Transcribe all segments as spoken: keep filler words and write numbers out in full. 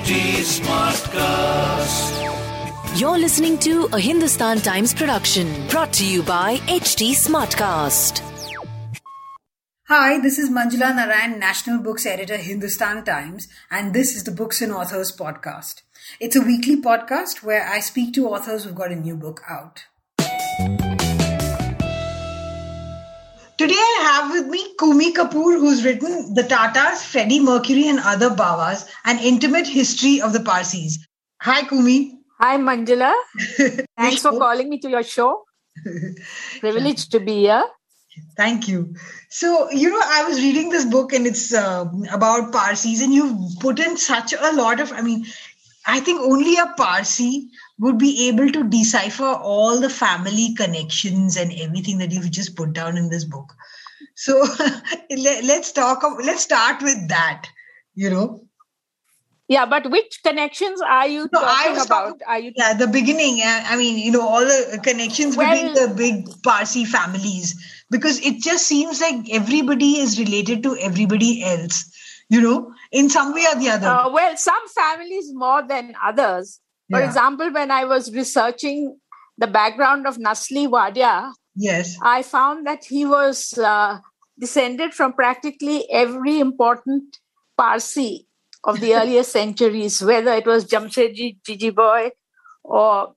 H T Smartcast. You're listening to a Hindustan Times production brought to you by H T Smartcast. Hi, this is Manjula Narayan, National Books Editor, Hindustan Times, and this is the Books and Authors podcast. It's a weekly podcast where I speak to authors who've got a new book out. Today I have with me Coomi Kapoor, who's written The Tatas, Freddie Mercury and Other Bawas, an intimate history of the Parsis. Hi, Coomi. Hi, Manjula. Thanks for calling me to your show. Privileged to be here. Thank you. So, you know, I was reading this book and it's uh, about Parsis, and you've put in such a lot of, I mean, I think only a Parsi would be able to decipher all the family connections and everything that you've just put down in this book. So let's talk, let's start with that, you know. Yeah, but which connections are you no, talking I was about? Talking, are you yeah, the beginning. I mean, you know, all the connections well, between the big Parsi families, because it just seems like everybody is related to everybody else, you know, in some way or the other. Uh, well, some families more than others. For yeah. example, when I was researching the background of Nusli Wadia, yes, I found that he was uh, descended from practically every important Parsi of the earlier centuries, whether it was Jamshedji Jijibhoy or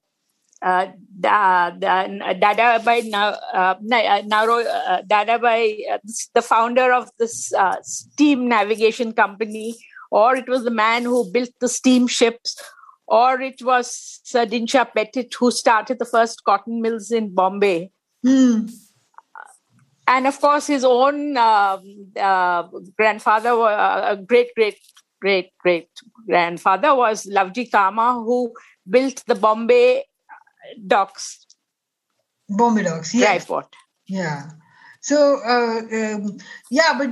uh, da, da, Dadabhai uh, Naroji, uh, Dadabhai, uh, the founder of this uh, steam navigation company, or it was the man who built the steamships, or it was uh, Dinsha Pettit who started the first cotton mills in Bombay. Mm. And of course, his own uh, uh, grandfather, uh, great, great, great, great grandfather was Lavji Kama, who built the Bombay docks. Bombay docks, yeah. Airport. Yeah. So, uh, um, yeah, but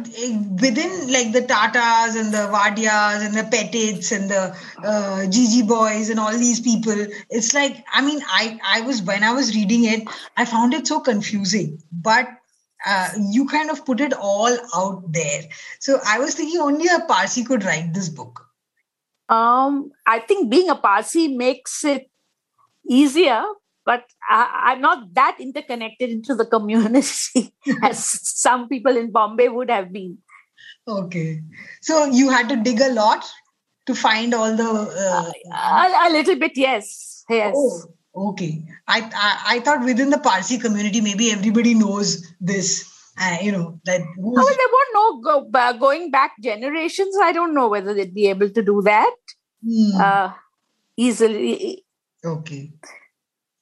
within like the Tatas and the Wadias and the Pettits and the uh, Jijibhoys and all these people, it's like, I mean, I, I was, when I was reading it, I found it so confusing, but uh, you kind of put it all out there. So I was thinking only a Parsi could write this book. Um, I think being a Parsi makes it easier. But I, I'm not that interconnected into the community as some people in Bombay would have been. Okay. So you had to dig a lot to find all the... Uh, uh, a, a little bit, yes. Yes. Oh, okay. I, I I thought within the Parsi community, maybe everybody knows this, uh, you know, that... Who's... Well, they won't know go, uh, going back generations. I don't know whether they'd be able to do that hmm. uh, easily. Okay.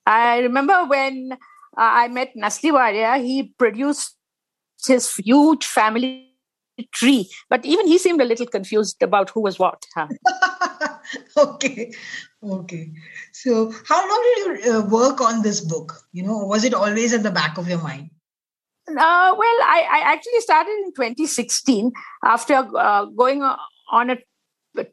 I remember when uh, I met Nusli Wadia, he produced his huge family tree. But even he seemed a little confused about who was what. Huh? okay. Okay. So how long did you uh, work on this book? You know, was it always at the back of your mind? Uh, well, I, I actually started in twenty sixteen after uh, going on a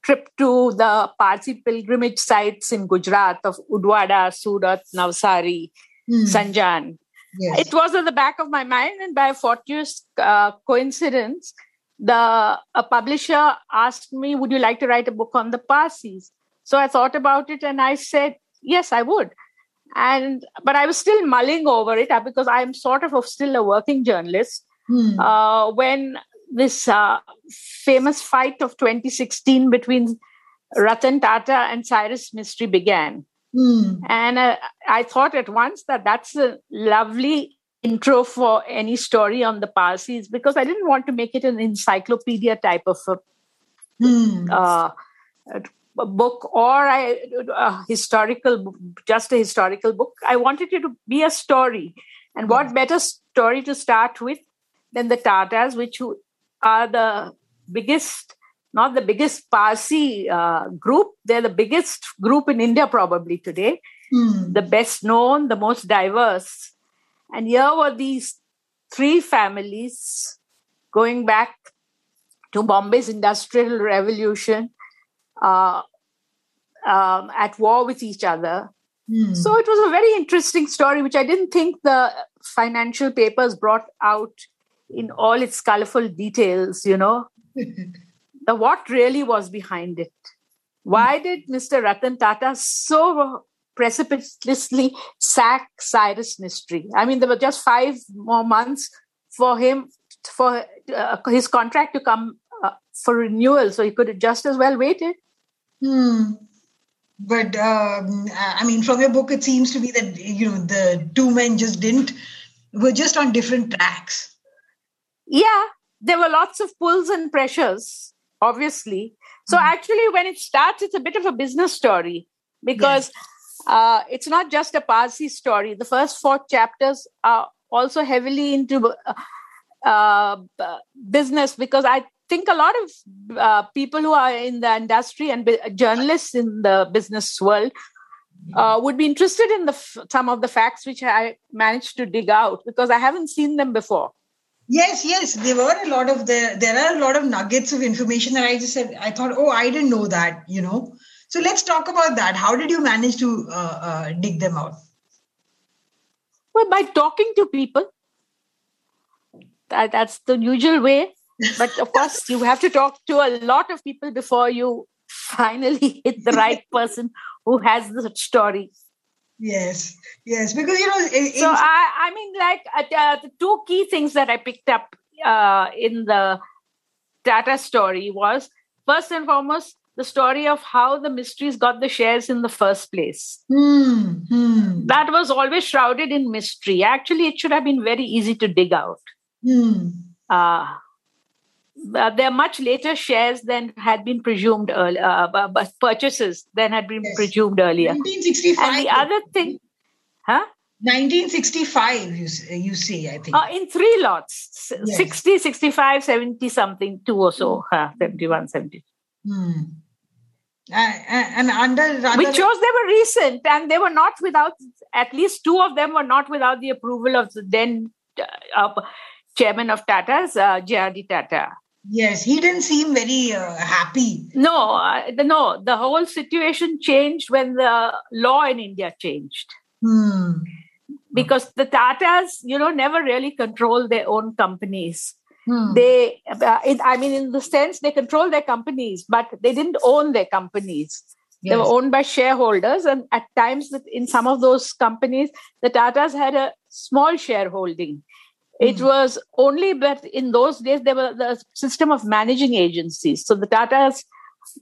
trip to the Parsi pilgrimage sites in Gujarat of Udwada, Surat, Navsari, mm. Sanjan. Yes. It was at the back of my mind, and by a fortuitous uh, coincidence, the a publisher asked me, would you like to write a book on the Parsis? So I thought about it and I said, yes, I would. And But I was still mulling over it because I'm sort of still a working journalist. Mm. Uh, when this uh, famous fight of twenty sixteen between Ratan Tata and Cyrus Mistry began. Mm. And uh, I thought at once that that's a lovely intro for any story on the Parsis, because I didn't want to make it an encyclopedia type of a, mm. uh, a book or a, a historical, just a historical book. I wanted it to be a story. And what yeah. better story to start with than the Tatas, which who, are the biggest, not the biggest Parsi uh, group. They're the biggest group in India probably today. Mm. The best known, the most diverse. And here were these three families going back to Bombay's Industrial Revolution uh, um, at war with each other. Mm. So it was a very interesting story, which I didn't think the financial papers brought out in all its colorful details, you know, the what really was behind it. Why did Mister Ratan Tata so precipitously sack Cyrus Mistry? I mean, there were just five more months for him, for uh, his contract to come uh, for renewal. So he could have just as well waited. Hmm. But, um, I mean, from your book, it seems to be that, you know, the two men just didn't, were just on different tracks. Yeah, there were lots of pulls and pressures, obviously. So mm-hmm. actually, when it starts, it's a bit of a business story because yes. uh, it's not just a Parsi story. The first four chapters are also heavily into uh, uh, business because I think a lot of uh, people who are in the industry and b- journalists in the business world uh, would be interested in the f- some of the facts which I managed to dig out because I haven't seen them before. Yes, yes, there were a lot of the, there are a lot of nuggets of information that I just said, I thought, oh, I didn't know that, you know. So let's talk about that. How did you manage to uh, uh, dig them out? Well, by talking to people. That, that's the usual way. But of course, you have to talk to a lot of people before you finally hit the right person who has the story. Yes, yes, because, you know... In, so, in... I, I mean, like, uh, the two key things that I picked up uh, in the Tata story was, first and foremost, the story of how the Mistries got the shares in the first place. Mm, mm. That was always shrouded in mystery. Actually, it should have been very easy to dig out. Mm. Uh, Uh, they're much later shares than had been presumed earlier, uh, but purchases than had been yes. presumed earlier. nineteen sixty-five. And the other thing, huh? nineteen sixty-five, you, you say, I think. Uh, in three lots, yes. sixty, sixty-five, seventy something, two or so, huh? seventy-one, seventy. Hmm. Uh, and under... Which shows they were recent and they were not without, at least two of them were not without the approval of the then uh, chairman of Tata's, uh, J R D Tata. Yes, he didn't seem very uh, happy. No, uh, the, no, the whole situation changed when the law in India changed. Hmm. Because the Tatas, you know, never really control their own companies. Hmm. They, uh, it, I mean, in the sense they control their companies, but they didn't own their companies. Yes. They were owned by shareholders. And at times in some of those companies, the Tatas had a small shareholding. It was only, but in those days, there were the system of managing agencies. So the Tatas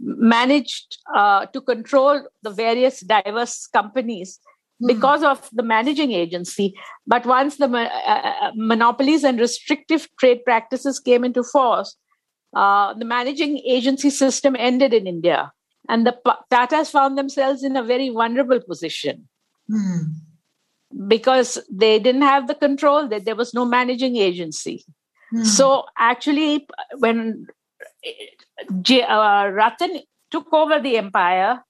managed uh, to control the various diverse companies mm. because of the managing agency. But once the uh, monopolies and restrictive trade practices came into force, uh, the managing agency system ended in India. And the Tatas found themselves in a very vulnerable position. Mm. Because they didn't have the control, that there was no managing agency. Mm. So actually, when J- uh, Ratan took over the empire,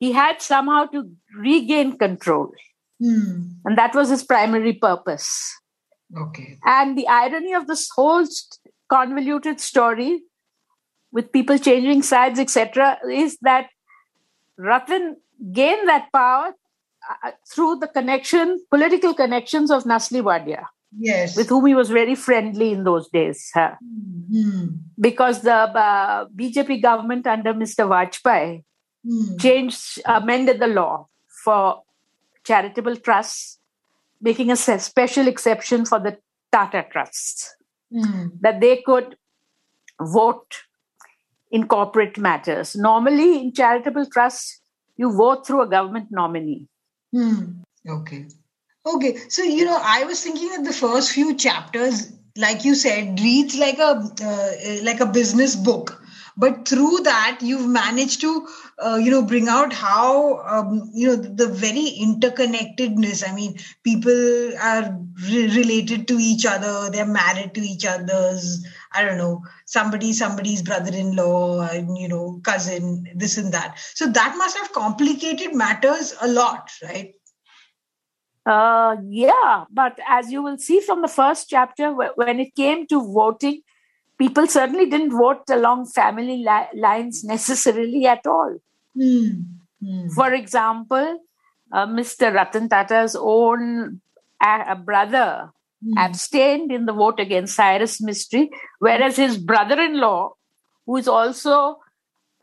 he had somehow to regain control. Mm. And that was his primary purpose. Okay. And the irony of this whole convoluted story with people changing sides, et cetera, is that Ratan gained that power Uh, through the connection, political connections of Nusli Wadia, yes, with whom he was very friendly in those days, huh? Mm-hmm. Because the uh, B J P government under Mister Vajpayee mm. changed, amended the law for charitable trusts, making a special exception for the Tata trusts mm. that they could vote in corporate matters. Normally, in charitable trusts, you vote through a government nominee. Hmm. Okay. Okay. So, you know, I was thinking that the first few chapters, like you said, reads like a uh, like a business book. But through that, you've managed to, uh, you know, bring out how, um, you know, the very interconnectedness. I mean, people are re- related to each other. They're married to each other's. I don't know, somebody, somebody's brother-in-law, and, you know, cousin, this and that. So that must have complicated matters a lot, right? Uh, yeah, but as you will see from the first chapter, when it came to voting, people certainly didn't vote along family li- lines necessarily at all. Mm. Mm. For example, uh, Mister Ratan Tata's own a- a brother, Mm. abstained in the vote against Cyrus Mistry, whereas his brother-in-law, who is also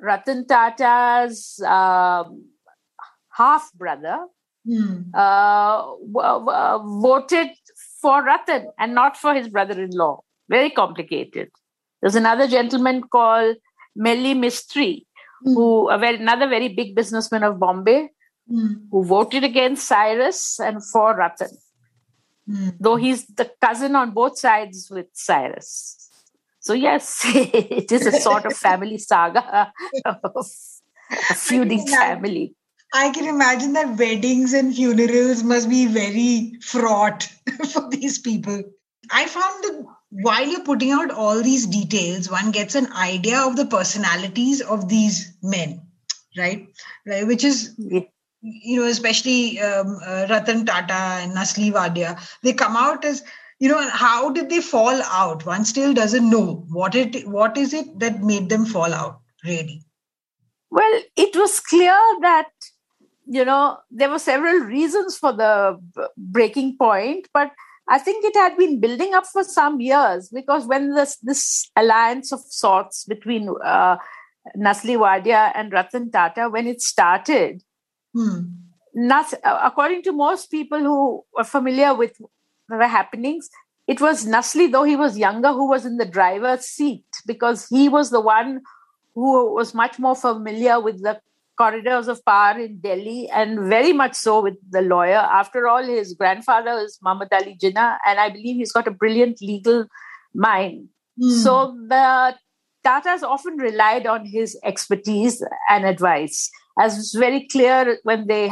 Ratan Tata's uh, half-brother hmm. uh, w- w- voted for Ratan and not for his brother-in-law. Very complicated. There's another gentleman called Melli Mistry, mm. who another very big businessman of Bombay, mm. who voted against Cyrus and for Ratan. Mm. Though he's the cousin on both sides with Cyrus. So yes, it is a sort of family saga of a feuding I family. I can imagine that weddings and funerals must be very fraught for these people. I found that while you're putting out all these details, one gets an idea of the personalities of these men, right? Right, which is, you know, especially um, uh, Ratan Tata and Nusli Wadia, they come out as, you know, how did they fall out? One still doesn't know what it, what is it that made them fall out, really? Well, it was clear that, you know, there were several reasons for the breaking point, but I think it had been building up for some years, because when this, this alliance of sorts between uh, Nusli Wadia and Ratan Tata, when it started, hmm. Nas, according to most people who are familiar with the happenings, it was Nusli, though he was younger, who was in the driver's seat, because he was the one who was much more familiar with the corridors of power in Delhi, and very much so with the lawyer. After all, his grandfather is Muhammad Ali Jinnah, and I believe he's got a brilliant legal mind. Mm. So the Tatas often relied on his expertise and advice, as was very clear when they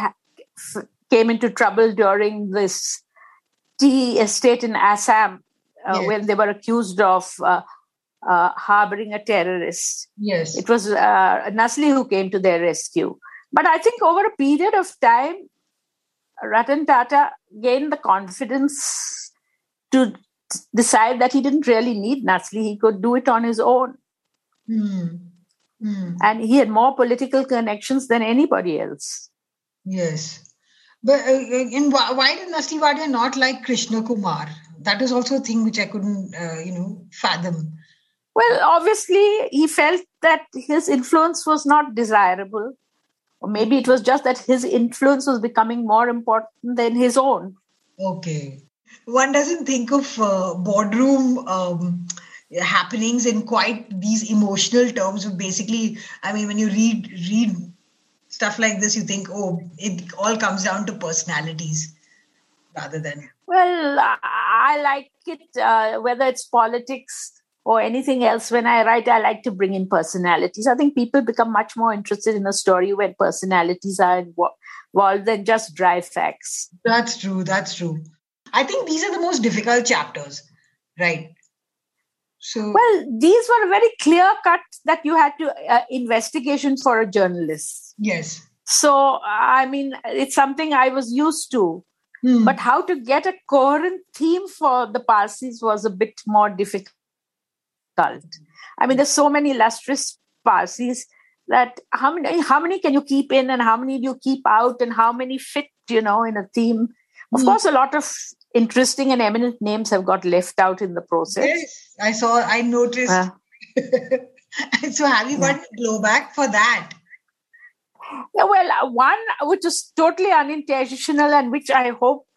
came into trouble during this tea estate in Assam, uh, yes. when they were accused of Uh, Uh, harboring a terrorist. Yes. It was uh, Nusli who came to their rescue. But I think over a period of time, Ratan Tata gained the confidence to t- decide that he didn't really need Nusli. He could do it on his own. Mm. Mm. And he had more political connections than anybody else. Yes. But uh, and why, why did Nusli Wadia not like Krishna Kumar? That is also a thing which I couldn't, uh, you know, fathom. Well, obviously, he felt that his influence was not desirable. Or maybe it was just that his influence was becoming more important than his own. Okay. One doesn't think of uh, boardroom um, happenings in quite these emotional terms. Of basically, I mean, when you read read stuff like this, you think, oh, it all comes down to personalities rather than... Well, I like it, uh, whether it's politics or anything else. When I write, I like to bring in personalities. I think people become much more interested in a story when personalities are involved than just dry facts. That's true. That's true. I think these are the most difficult chapters, right? So, well, these were very clear cut that you had to uh, investigation for a journalist. Yes. So, I mean, it's something I was used to. Hmm. But how to get a coherent theme for the Parsis was a bit more difficult. I mean, there's so many illustrious Parsis that how many how many can you keep in and how many do you keep out and how many fit, you know, in a theme? Of mm. course, a lot of interesting and eminent names have got left out in the process. Yes, I saw, I noticed. Uh, so have you got yeah. blowback for that? Yeah, well, one which is totally unintentional and which I hope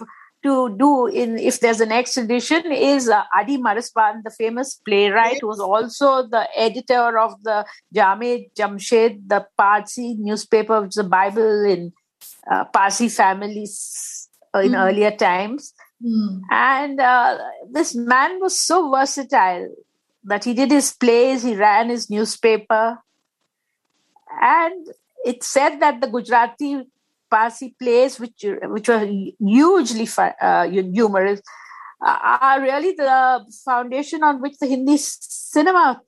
to do in if there's a next edition is uh, Adi Marisban, the famous playwright, yes. who was also the editor of the Jame Jamshed, the Parsi newspaper, which is the Bible in uh, Parsi families uh, in mm. earlier times. Mm. And uh, this man was so versatile that he did his plays, he ran his newspaper. And it's said that the Gujarati Parsi plays, which which were hugely uh, humorous, are really the foundation on which the Hindi cinema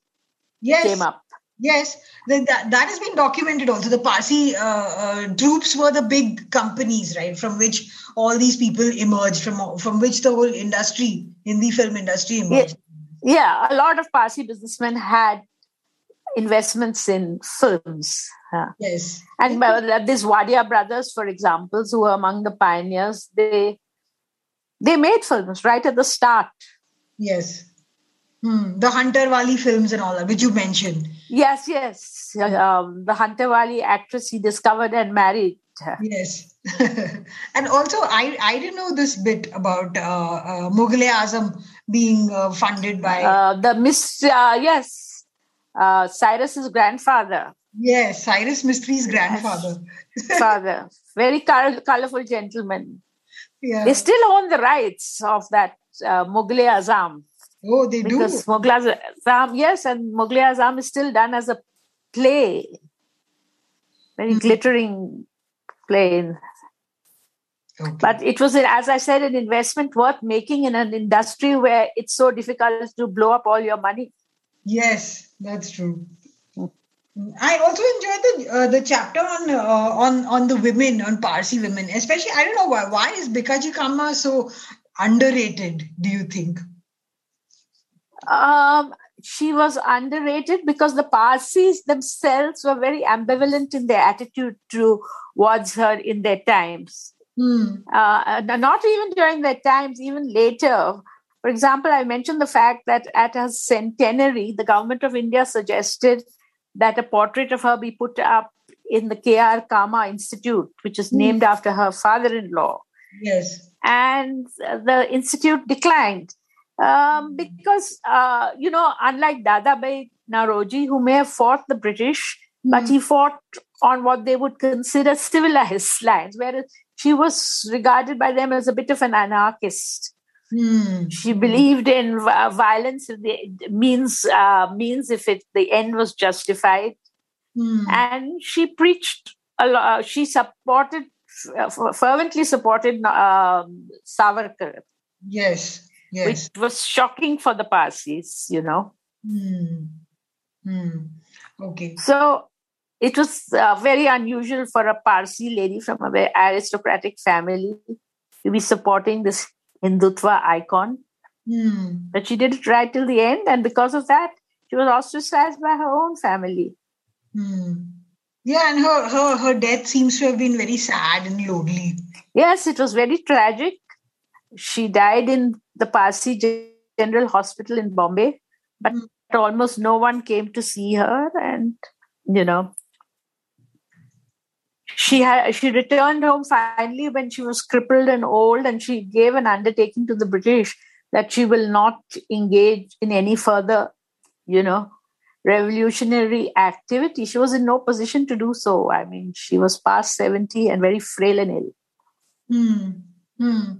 yes. came up. Yes, the, that, that has been documented also. The Parsi uh, uh, troops were the big companies, right, from which all these people emerged, from from which the whole industry, Hindi film industry emerged. Yeah, yeah, a lot of Parsi businessmen had investments in films. Huh? Yes. And these Wadia brothers, for example, who were among the pioneers, they they made films right at the start. Yes. Hmm. The Hunter Wali films and all that, which you mentioned. Yes, yes. Um, the Hantewali actress he discovered and married. Yes. And also, I, I didn't know this bit about uh, uh, Mughal-e-Azam being uh, funded by... Uh, the Miss... Uh, yes. Uh, Cyrus's grandfather. Yes, Cyrus Mistry's grandfather. Yes. Father. Very col- colorful gentleman. Yeah. They still own the rights of that uh, Mughal-e-Azam. Oh, they do. Because Mughal-e-Azam, yes, and Mughal-e-Azam is still done as a play. Very mm. glittering play. Okay. But it was, as I said, an investment worth making in an industry where it's so difficult to blow up all your money. Yes, that's true. I also enjoyed the uh, the chapter on uh, on on the women, on Parsi women, especially. I don't know why. Why is Bhikaiji Cama so underrated? Do you think? Um, she was underrated because the Parsis themselves were very ambivalent in their attitude towards her in their times. Mm. Uh, not even during their times, even later. For example, I mentioned the fact that at her centenary, the government of India suggested that a portrait of her be put up in the K R. Kama Institute, which is named mm. after her father-in-law. Yes. And the institute declined. Um, because, uh, you know, unlike Dadabhai Naroji, who may have fought the British, mm. but he fought on what they would consider civilized lines, whereas she was regarded by them as a bit of an anarchist. Mm. She believed in uh, violence if the means, uh, means if it, the end was justified. Mm. And she preached, a lot, she supported, uh, fervently supported uh, Savarkar. Yes. Yes. Which was shocking for the Parsis, you know. Mm. Mm. Okay. So it was uh, very unusual for a Parsi lady from a very aristocratic family to be supporting this Hindutva icon. Mm. But she did it right till the end. And because of that, she was ostracized by her own family. Mm. Yeah, and her, her, her death seems to have been very sad and lonely. Yes, it was very tragic. She died in the Parsi General Hospital in Bombay, but mm. almost no one came to see her. And, you know, she had, she returned home finally when she was crippled and old, and she gave an undertaking to the British that she will not engage in any further, you know, revolutionary activity. She was in no position to do so. I mean, she was past seventy and very frail and ill. Hmm. Hmm.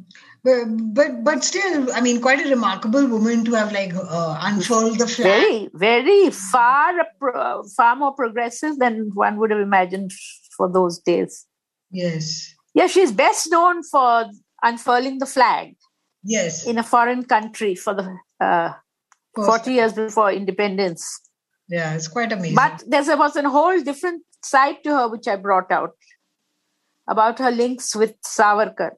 But, but but still, I mean, quite a remarkable woman to have like uh, unfurled the flag. Very, very far, pro- far more progressive than one would have imagined for those days. Yes. Yeah, she's best known for unfurling the flag. Yes. In a foreign country for the uh, forty years before independence. Yeah, it's quite amazing. But there was a whole different side to her which I brought out about her links with Savarkar.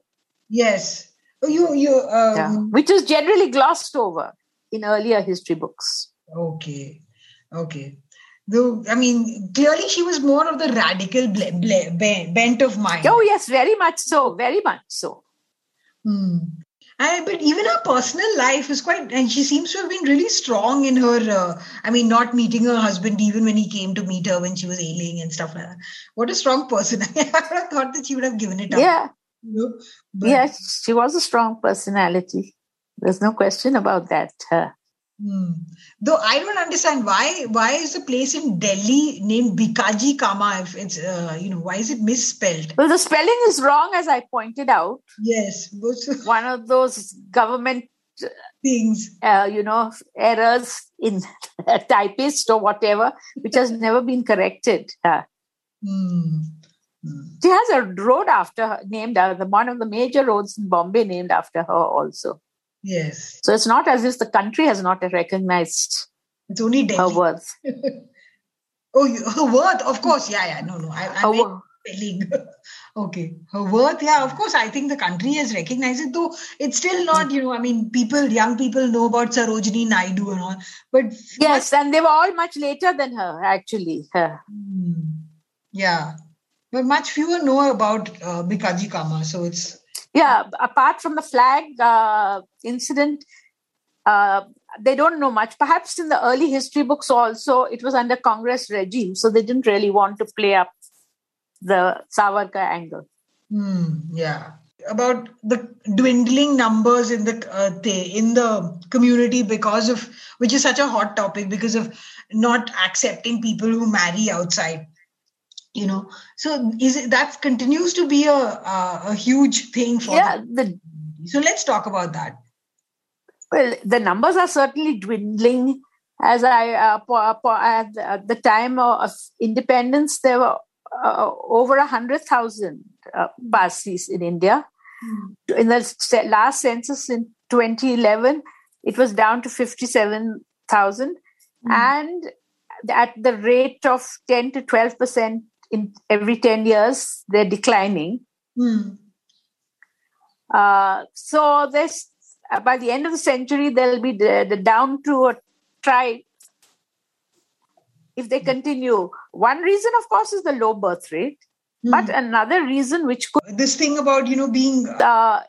Yes. You, you, um... yeah. Which is generally glossed over in earlier history books. Okay, okay. Though, I mean, clearly she was more of the radical ble- ble- be- bent of mind. Oh yes, very much so, very much so. Hmm. And, but even her personal life is quite, and she seems to have been really strong in her, uh, I mean, not meeting her husband even when he came to meet her when she was ailing and stuff like that. What a strong person. I thought that she would have given it up. Yeah. No, yes, she was a strong personality. There's no question about that. Hmm. Though I don't understand why why is the place in Delhi named Bhikaiji Cama? If it's uh, you know, why is it misspelled? Well, the spelling is wrong, as I pointed out. Yes, one of those government things, uh, you know, errors in typist or whatever, which has never been corrected. Hmm. She has a road after her, named after one of the major roads in Bombay named after her also. Yes. So it's not as if the country has not recognized it's only Delhi. Her worth. Oh, you, her worth, of course. Yeah, yeah. No, no. I, I mean, spelling. Okay. Her worth, yeah, of course. I think the country has recognized it, though it's still not, you know, I mean, people, young people know about Sarojini Naidu and all. But yes, what? And they were all much later than her, actually. Her. Yeah. But much fewer know about uh, Bhikaiji Cama, so it's... Yeah, apart from the flag uh, incident, uh, they don't know much. Perhaps in the early history books also, it was under Congress regime, so they didn't really want to play up the Savarkar angle. Mm, yeah. About the dwindling numbers in the uh, in the community because of, which is such a hot topic, because of not accepting people who marry outside, you know. So is it, that continues to be a a, a huge thing for yeah, the, so let's talk about that. Well, the numbers are certainly dwindling. As I uh, po- po- at the time of independence, there were uh, over a hundred thousand uh, Parsis in India. Mm. In the last census in twenty eleven, it was down to fifty-seven thousand, mm. and at the rate of ten to twelve percent in every ten years, they're declining. Mm. Uh, so there's. By the end of the century, they'll be the, the down to a tribe if they continue. One reason, of course, is the low birth rate. Mm. But another reason which could... This thing about, you know, being... Uh,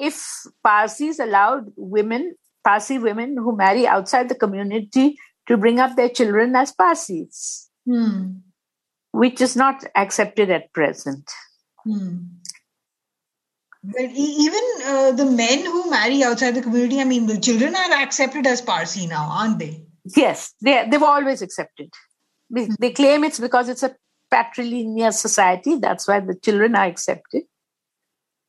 if Parsis allowed women, Parsi women who marry outside the community to bring up their children as Parsis, mm. which is not accepted at present. Mm. But even uh, the men who marry outside the community, I mean, the children are accepted as Parsi now, aren't they? Yes, they, they've always accepted. They, mm-hmm. they claim it's because it's a patrilineal society. That's why the children are accepted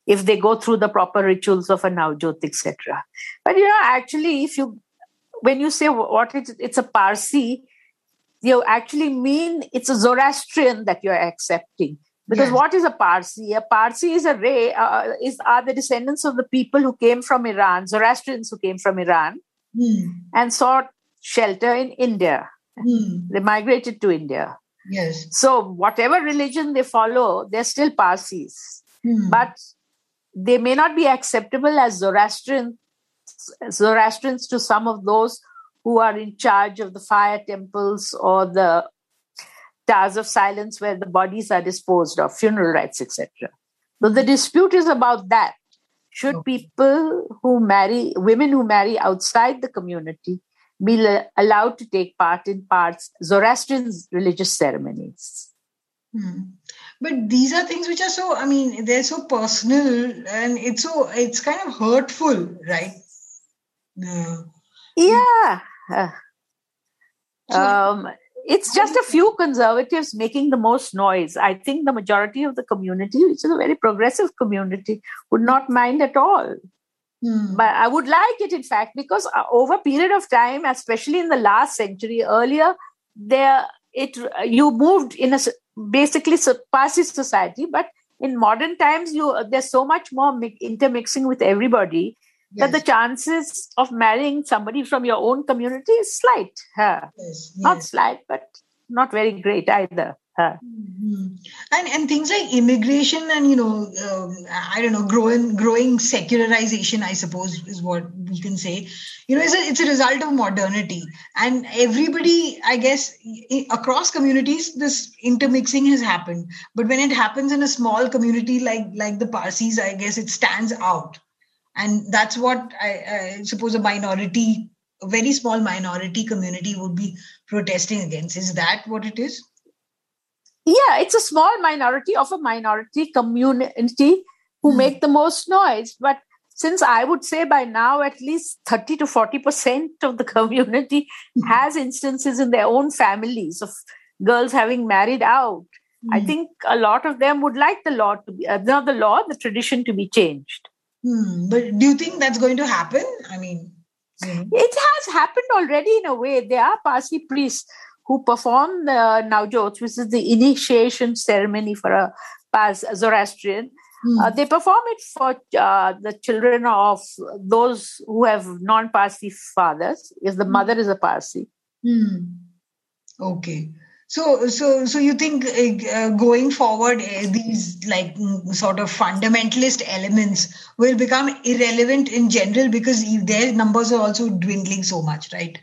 if they go through the proper rituals of a Navjot, et cetera. But, you know, actually, if you, when you say what it's, it's a Parsi, you actually mean it's a Zoroastrian that you're accepting. Because yes. What is a Parsi? A Parsi is a ray, uh, is, are the descendants of the people who came from Iran, Zoroastrians who came from Iran mm. and sought shelter in India. Mm. They migrated to India. Yes. So whatever religion they follow, they're still Parsis. Mm. But they may not be acceptable as Zoroastrians, Zoroastrians to some of those who are in charge of the fire temples or the Towers of silence where the bodies are disposed of, funeral rites, et cetera. But the dispute is about that. Should okay. people who marry, women who marry outside the community be la- allowed to take part in parts Zoroastrian religious ceremonies? Hmm. But these are things which are so, I mean, they're so personal and it's so, it's kind of hurtful, right? Uh, yeah. Uh, um. It's just a few conservatives making the most noise. I think the majority of the community, which is a very progressive community, would not mind at all. Mm. But I would like it, in fact, because over a period of time, especially in the last century, earlier, there it you moved in a basically Parsi society. But in modern times, you there's so much more intermixing with everybody. Yes. That the chances of marrying somebody from your own community is slight. Huh? Yes, yes. Not slight, but not very great either. Huh? Mm-hmm. And and things like immigration and, you know, um, I don't know, growing growing secularization, I suppose, is what we can say. You know, it's a, it's a result of modernity. And everybody, I guess, I- across communities, this intermixing has happened. But when it happens in a small community like like the Parsis, I guess it stands out. And that's what I, I suppose a minority, a very small minority community would be protesting against. Is that what it is? Yeah, it's a small minority of a minority community who mm. make the most noise. But since I would say by now at least thirty to forty percent of the community mm. has instances in their own families of girls having married out, mm. I think a lot of them would like the law to be, uh, not the law, the tradition to be changed. Hmm. But do you think that's going to happen? I mean, mm-hmm. it has happened already in a way. There are Parsi priests who perform the Navjots, which is the initiation ceremony for a Parsi Zoroastrian. Mm. Uh, they perform it for uh, the children of those who have non-Parsi fathers, if the mm. mother is a Parsi. Mm. Okay. So, so, so you think uh, going forward, uh, these like sort of fundamentalist elements will become irrelevant in general because their numbers are also dwindling so much, right?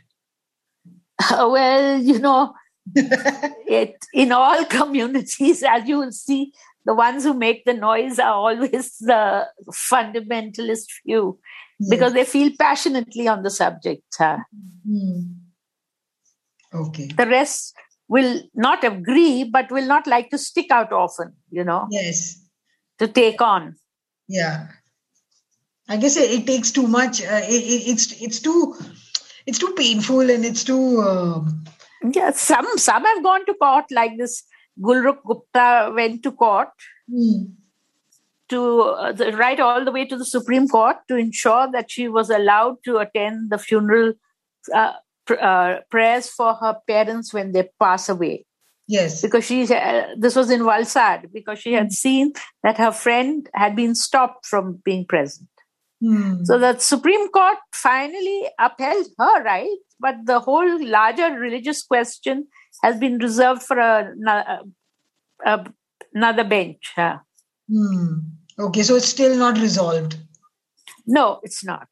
Uh, well, you know, it, in all communities, as you will see, the ones who make the noise are always the fundamentalist few, yes, because they feel passionately on the subject. Huh? Mm-hmm. Okay. The rest will not agree, but will not like to stick out often, you know. Yes. To take on. Yeah. I guess it, it takes too much. Uh, it, it, it's it's too it's too painful and it's too. Uh... Yeah, some some have gone to court, like this Gulrukh Gupta went to court mm. to uh, the, right all the way to the Supreme Court to ensure that she was allowed to attend the funeral uh, pr- uh, prayers for her parents when they pass away. Yes, because she uh, this was in Valsad, because she had seen that her friend had been stopped from being present. Hmm. So the Supreme Court finally upheld her right, but the whole larger religious question has been reserved for a, a, a, another bench. Huh? Hmm. Okay, so it's still not resolved. No, it's not.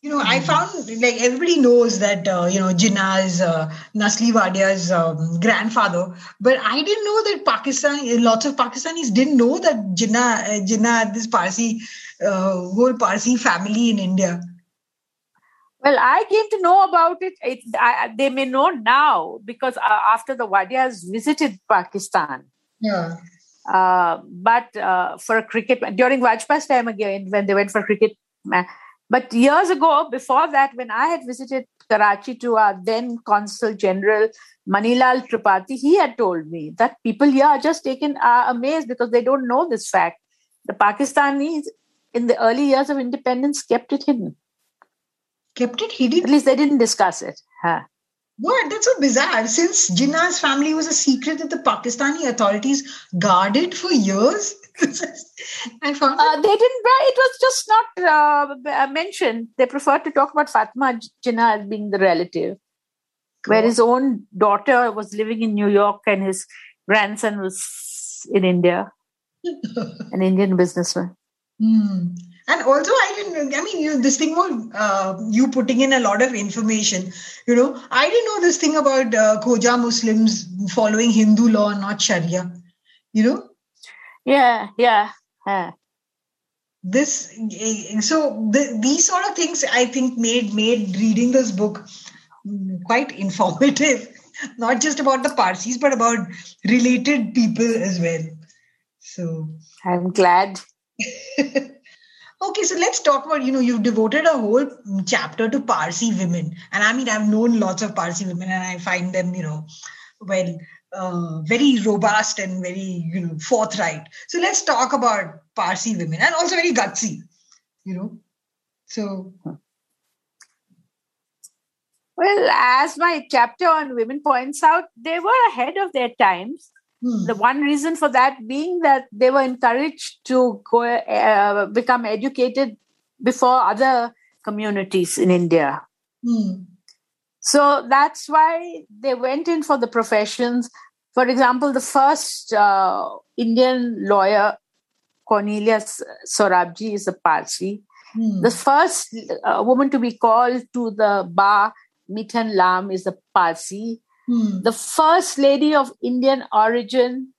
You know, I found, like, everybody knows that, uh, you know, Jinnah's, uh, Nusli Wadia's um, grandfather. But I didn't know that Pakistan, lots of Pakistanis didn't know that Jinnah, uh, Jinnah had this Parsi, uh, whole Parsi family in India. Well, I came to know about it. it I, they may know now because uh, after the Wadias visited Pakistan. Yeah. Uh, but uh, for a cricket, during Vajpayee's time again, when they went for cricket, uh, but years ago, before that, when I had visited Karachi to our then Consul General Manilal Tripathi, he had told me that people here are just taken, are amazed because they don't know this fact. The Pakistanis in the early years of independence kept it hidden. Kept it hidden? At least they didn't discuss it. Huh? What? That's so bizarre. Since Jinnah's family was a secret that the Pakistani authorities guarded for years, I found uh, they didn't. It was just not uh, mentioned. They preferred to talk about Fatma Jinnah as being the relative, cool, where his own daughter was living in New York and his grandson was in India, an Indian businessman. Mm. And also, I didn't. I mean, you, this thing was uh, you putting in a lot of information. You know, I didn't know this thing about uh, Khoja Muslims following Hindu law, not Sharia. You know. Yeah, yeah, yeah. This so the, these sort of things I think made made reading this book quite informative, not just about the Parsis but about related people as well. So I'm glad. Okay, so let's talk about, you know, you've devoted a whole chapter to Parsi women, and I mean I've known lots of Parsi women, and I find them, you know, well. Uh, very robust and very, you know, forthright. So let's talk about Parsi women, and also very gutsy, you know. So, well, as my chapter on women points out, they were ahead of their times. Hmm. The one reason for that being that they were encouraged to go uh, become educated before other communities in India. Hmm. So that's why they went in for the professions. For example, the first uh, Indian lawyer, Cornelius Sorabji, is a Parsi. Hmm. The first uh, woman to be called to the bar, Mithan Lam, is a Parsi. Hmm. The first lady of Indian origin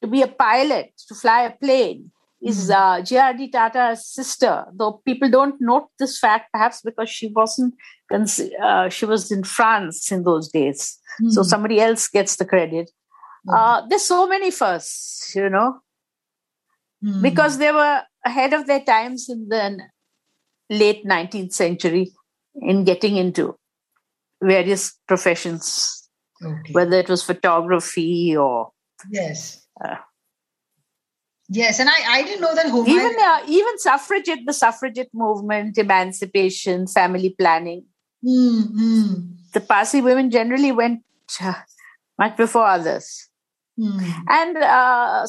to be a pilot, to fly a plane, hmm. is uh, J R D Tata's sister. Though people don't note this fact, perhaps because she wasn't Uh, she was in France in those days. Mm. So somebody else gets the credit. Mm. Uh, there's so many firsts, you know, mm. because they were ahead of their times in the late nineteenth century in getting into various professions, okay, whether it was photography or... Yes. Uh, yes, and I, I didn't know that Homer... Even, uh, even suffragette, the suffragette movement, emancipation, family planning. Mm-hmm. The Parsi women generally went uh, much before others. Mm. And uh,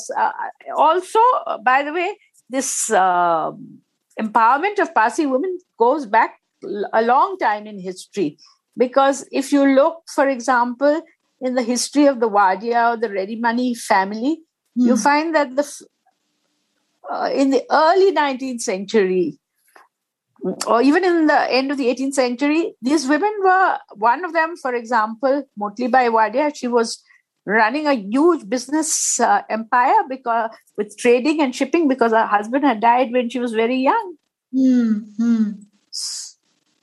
also, by the way, this uh, empowerment of Parsi women goes back a long time in history. Because if you look, for example, in the history of the Wadia or the Ready Money family, mm. you find that the uh, in the early nineteenth century, or even in the end of the eighteenth century, these women were, one of them, for example, Motli Bai Wadia, she was running a huge business uh, empire because with trading and shipping, because her husband had died when she was very young. Mm-hmm.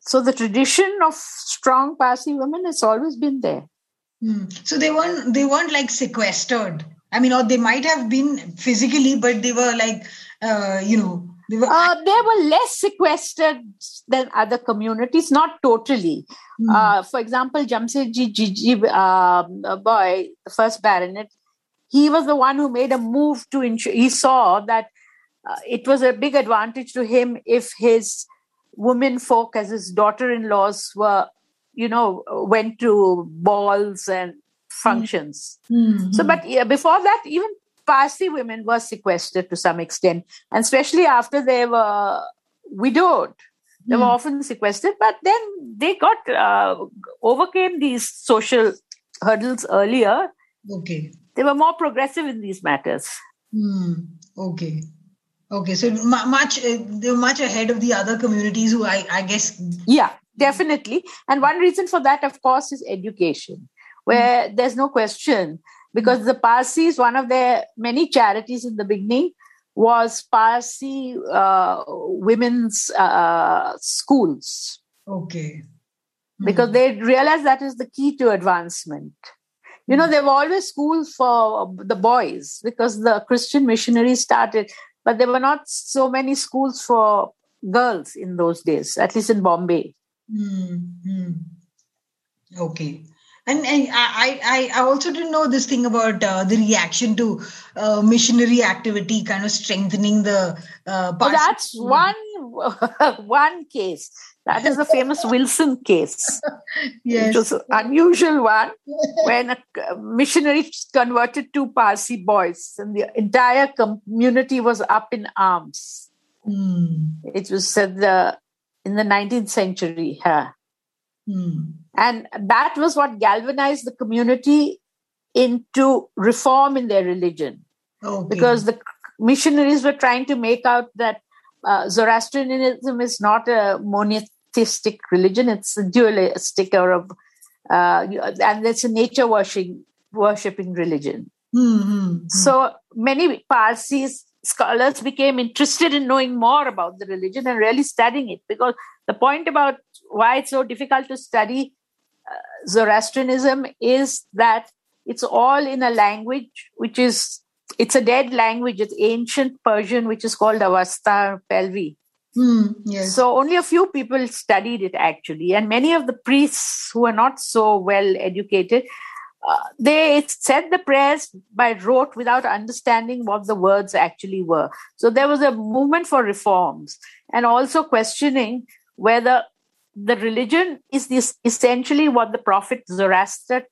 So the tradition of strong Parsi women has always been there. Mm. So they weren't they weren't like sequestered. I mean, or they might have been physically, but they were like, uh, you know, they were. Uh, they were less sequestered than other communities, not totally. Mm. Uh, for example, Jamshedji Jijibhoy, the first baronet, he was the one who made a move to ensure. He saw that uh, it was a big advantage to him if his women folk, as his daughter-in-laws, were, you know, went to balls and functions. Mm-hmm. So, but yeah, before that, even Parsi women were sequestered to some extent, and especially after they were widowed, they mm. were often sequestered. But then they got uh, overcame these social hurdles earlier. Okay, they were more progressive in these matters. Mm. Okay. Okay, so much they were much ahead of the other communities who I, I guess... Yeah, definitely. And one reason for that, of course, is education, where mm. there's no question, because the Parsis, one of their many charities in the beginning was Parsi uh, women's uh, schools. Okay. Mm. Because they realized that is the key to advancement. You know, there were always schools for the boys because the Christian missionaries started... But there were not so many schools for girls in those days, at least in Bombay. Mm-hmm. Okay. And, and I, I, I also didn't know this thing about uh, the reaction to uh, missionary activity kind of strengthening the... Uh, oh, that's one, one case. That is the famous Wilson case. Yes. It was an unusual one when a missionary converted two Parsi boys and the entire community was up in arms. Mm. It was said the, in the nineteenth century. Huh? Mm. And that was what galvanized the community into reform in their religion. Okay. Because the missionaries were trying to make out that uh, Zoroastrianism is not a monotheistic religion, it's a dualistic or a, uh, and it's a nature worshipping worshipping religion. Mm-hmm. So many Parsi scholars became interested in knowing more about the religion and really studying it, because the point about why it's so difficult to study uh, Zoroastrianism is that it's all in a language which is, it's a dead language, it's ancient Persian, which is called Avastha Pahlavi. Mm, yes. So only a few people studied it actually, and many of the priests who were not so well educated, uh, they said the prayers by rote without understanding what the words actually were. So there was a movement for reforms and also questioning whether the religion is this essentially what the prophet Zoroaster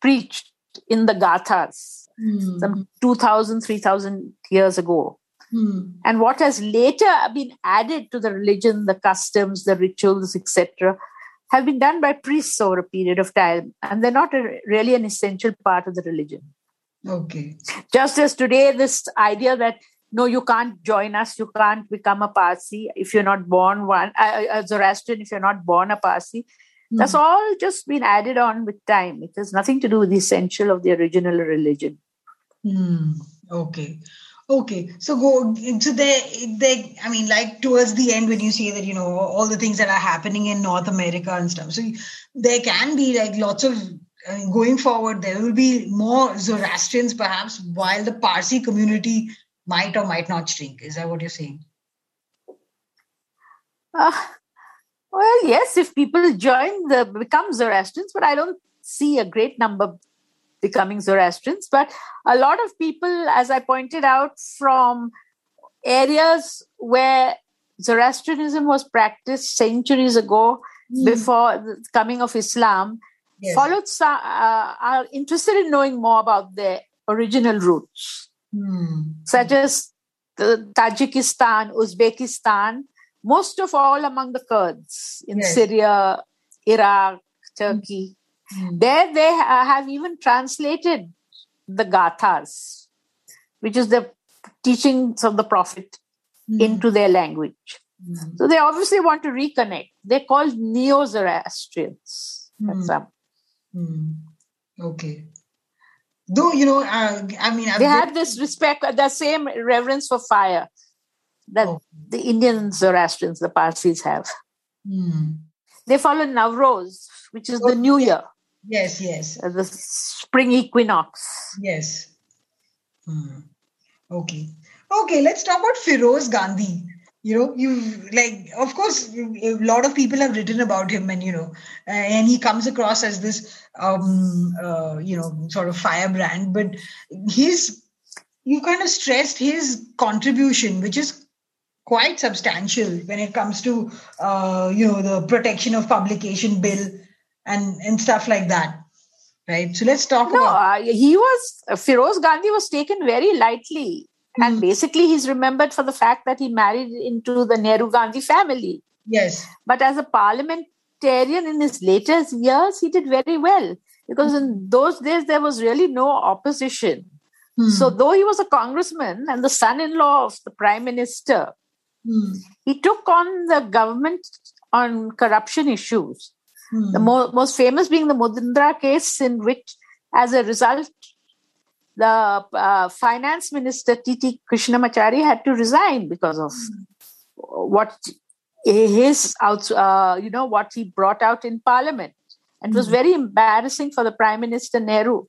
preached in the Gathas mm. some two thousand, three thousand years ago. Hmm. And what has later been added to the religion, the customs, the rituals, et cetera, have been done by priests over a period of time. And they're not a, really an essential part of the religion. Okay. Just as today, this idea that, no, you can't join us, you can't become a Parsi if you're not born one, uh, a Zoroastrian if you're not born a Parsi. Hmm. That's all just been added on with time. It has nothing to do with the essential of the original religion. Hmm. Okay. Okay, so go so they they I mean, like towards the end when you say that, you know, all the things that are happening in North America and stuff. So there can be like lots of I mean, going forward. There will be more Zoroastrians perhaps, while the Parsi community might or might not shrink. Is that what you're saying? Uh, well, yes, if people join, they become Zoroastrians, but I don't see a great number becoming Zoroastrians, but a lot of people, as I pointed out, from areas where Zoroastrianism was practiced centuries ago, mm. before the coming of Islam, yes. followed uh, are interested in knowing more about their original roots, mm. such as the Tajikistan, Uzbekistan, most of all among the Kurds in yes. Syria, Iraq, Turkey. Mm. Mm. There they uh, have even translated the Gathas, which is the teachings of the Prophet, mm. into their language. Mm. So they obviously want to reconnect. They're called Neo-Zoroastrians. Mm. Mm. Okay. Though, you know, uh, I mean... I've they had this respect, the same reverence for fire that oh. the Indian Zoroastrians, the Parsis have. Hmm. They follow Navroz, which is oh, the new year. Yes, yes. Uh, the spring equinox. Yes. Hmm. Okay. Okay, let's talk about Feroz Gandhi. You know, you like, of course, a lot of people have written about him, and, you know, uh, and he comes across as this, um, uh, you know, sort of firebrand. But his, you kind of stressed his contribution, which is quite substantial when it comes to, uh, you know, the Protection of Publication Bill and, and stuff like that. Right. So let's talk no, about. No, uh, he was, uh, Feroz Gandhi was taken very lightly. And basically, he's remembered for the fact that he married into the Nehru Gandhi family. Yes. But as a parliamentarian in his later years, he did very well. Because in those days, there was really no opposition. Mm. So though he was a congressman and the son-in-law of the prime minister, mm. he took on the government on corruption issues. Mm. The mo- most famous being the Mudindra case, in which, as a result, the uh, finance minister, T T Krishnamachari, had to resign because of mm. what his, uh, you know, what he brought out in parliament. It mm. was very embarrassing for the Prime Minister Nehru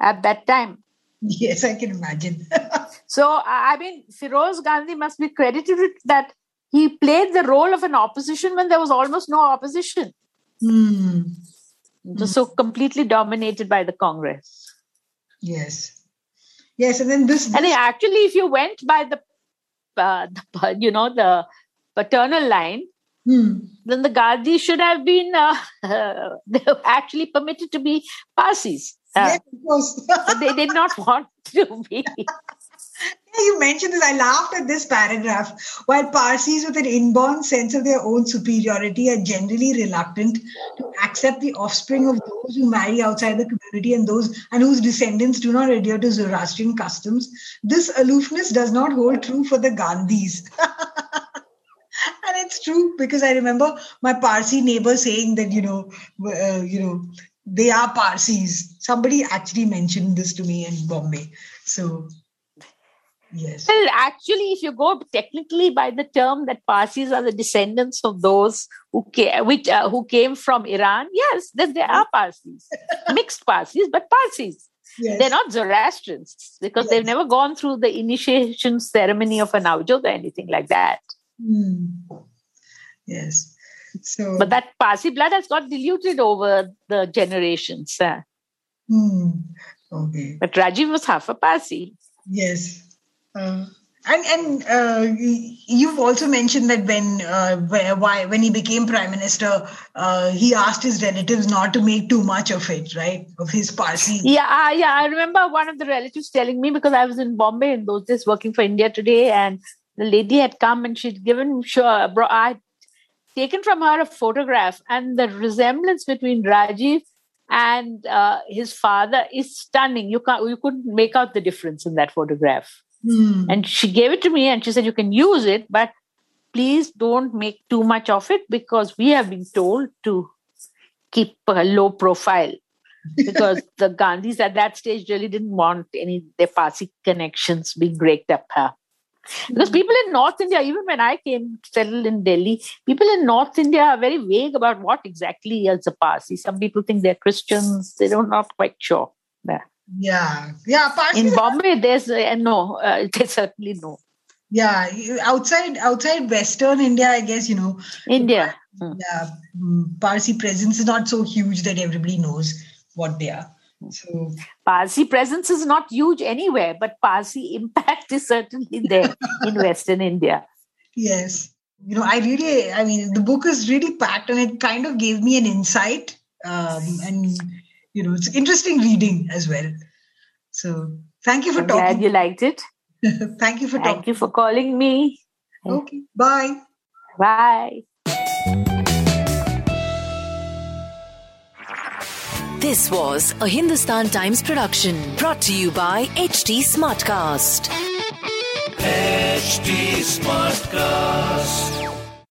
at that time. Yes, I can imagine. So, I mean, Feroz Gandhi must be credited with that he played the role of an opposition when there was almost no opposition. Mm. It was mm. so completely dominated by the Congress. Yes. Yes. And then this, this. And actually, if you went by the, uh, the you know, the paternal line, hmm. then the Gandhi should have been uh, uh, they were actually permitted to be Parsis. Uh, yes, of course. But they did not want to be. You mentioned this. I laughed at this paragraph. While Parsis with an inborn sense of their own superiority are generally reluctant to accept the offspring of those who marry outside the community and those and whose descendants do not adhere to Zoroastrian customs, this aloofness does not hold true for the Gandhis. And it's true, because I remember my Parsi neighbor saying that, you know, uh, you know, they are Parsis. Somebody actually mentioned this to me in Bombay. So... Yes. Well, actually, if you go technically by the term that Parsis are the descendants of those who came, which, uh, who came from Iran, yes, then they are Parsis. Mixed Parsis, but Parsis. Yes. They're not Zoroastrians, because yes. they've never gone through the initiation ceremony of an aujog or anything like that. Mm. Yes. So, but that Parsi blood has got diluted over the generations. Huh? Mm. Okay. But Rajiv was half a Parsi. Yes. Uh, and and uh, you've also mentioned that when uh, why when he became prime minister, uh, he asked his relatives not to make too much of it, right? Of his Parsi. Yeah, uh, yeah. I remember one of the relatives telling me, because I was in Bombay in those days working for India Today, and the lady had come and she'd given sure bro, I'd taken from her a photograph, and the resemblance between Rajiv and uh, his father is stunning. You can't you couldn't make out the difference in that photograph. Mm. And she gave it to me and she said, you can use it, but please don't make too much of it, because we have been told to keep a low profile, because the Gandhis at that stage really didn't want any their Parsi connections being raked up. Huh? Because mm. people in North India, even when I came settled in Delhi, people in North India are very vague about what exactly is a Parsi. Some people think they're Christians. They don't not quite sure. Yeah. Yeah, yeah. Parsis in Bombay, there's uh, no, uh, there's certainly no. Yeah, outside outside Western India, I guess, you know. India. Mm. Yeah, Parsi presence is not so huge that everybody knows what they are. So Parsi presence is not huge anywhere, but Parsi impact is certainly there in Western India. Yes. You know, I really, I mean, the book is really packed, and it kind of gave me an insight um, and... You know, it's interesting reading as well. So, thank you for I'm talking. Glad you liked it. Thank you for talking. Thank you for calling me. Okay, bye. Bye. This was a Hindustan Times production, brought to you by H T Smartcast. H T Smartcast.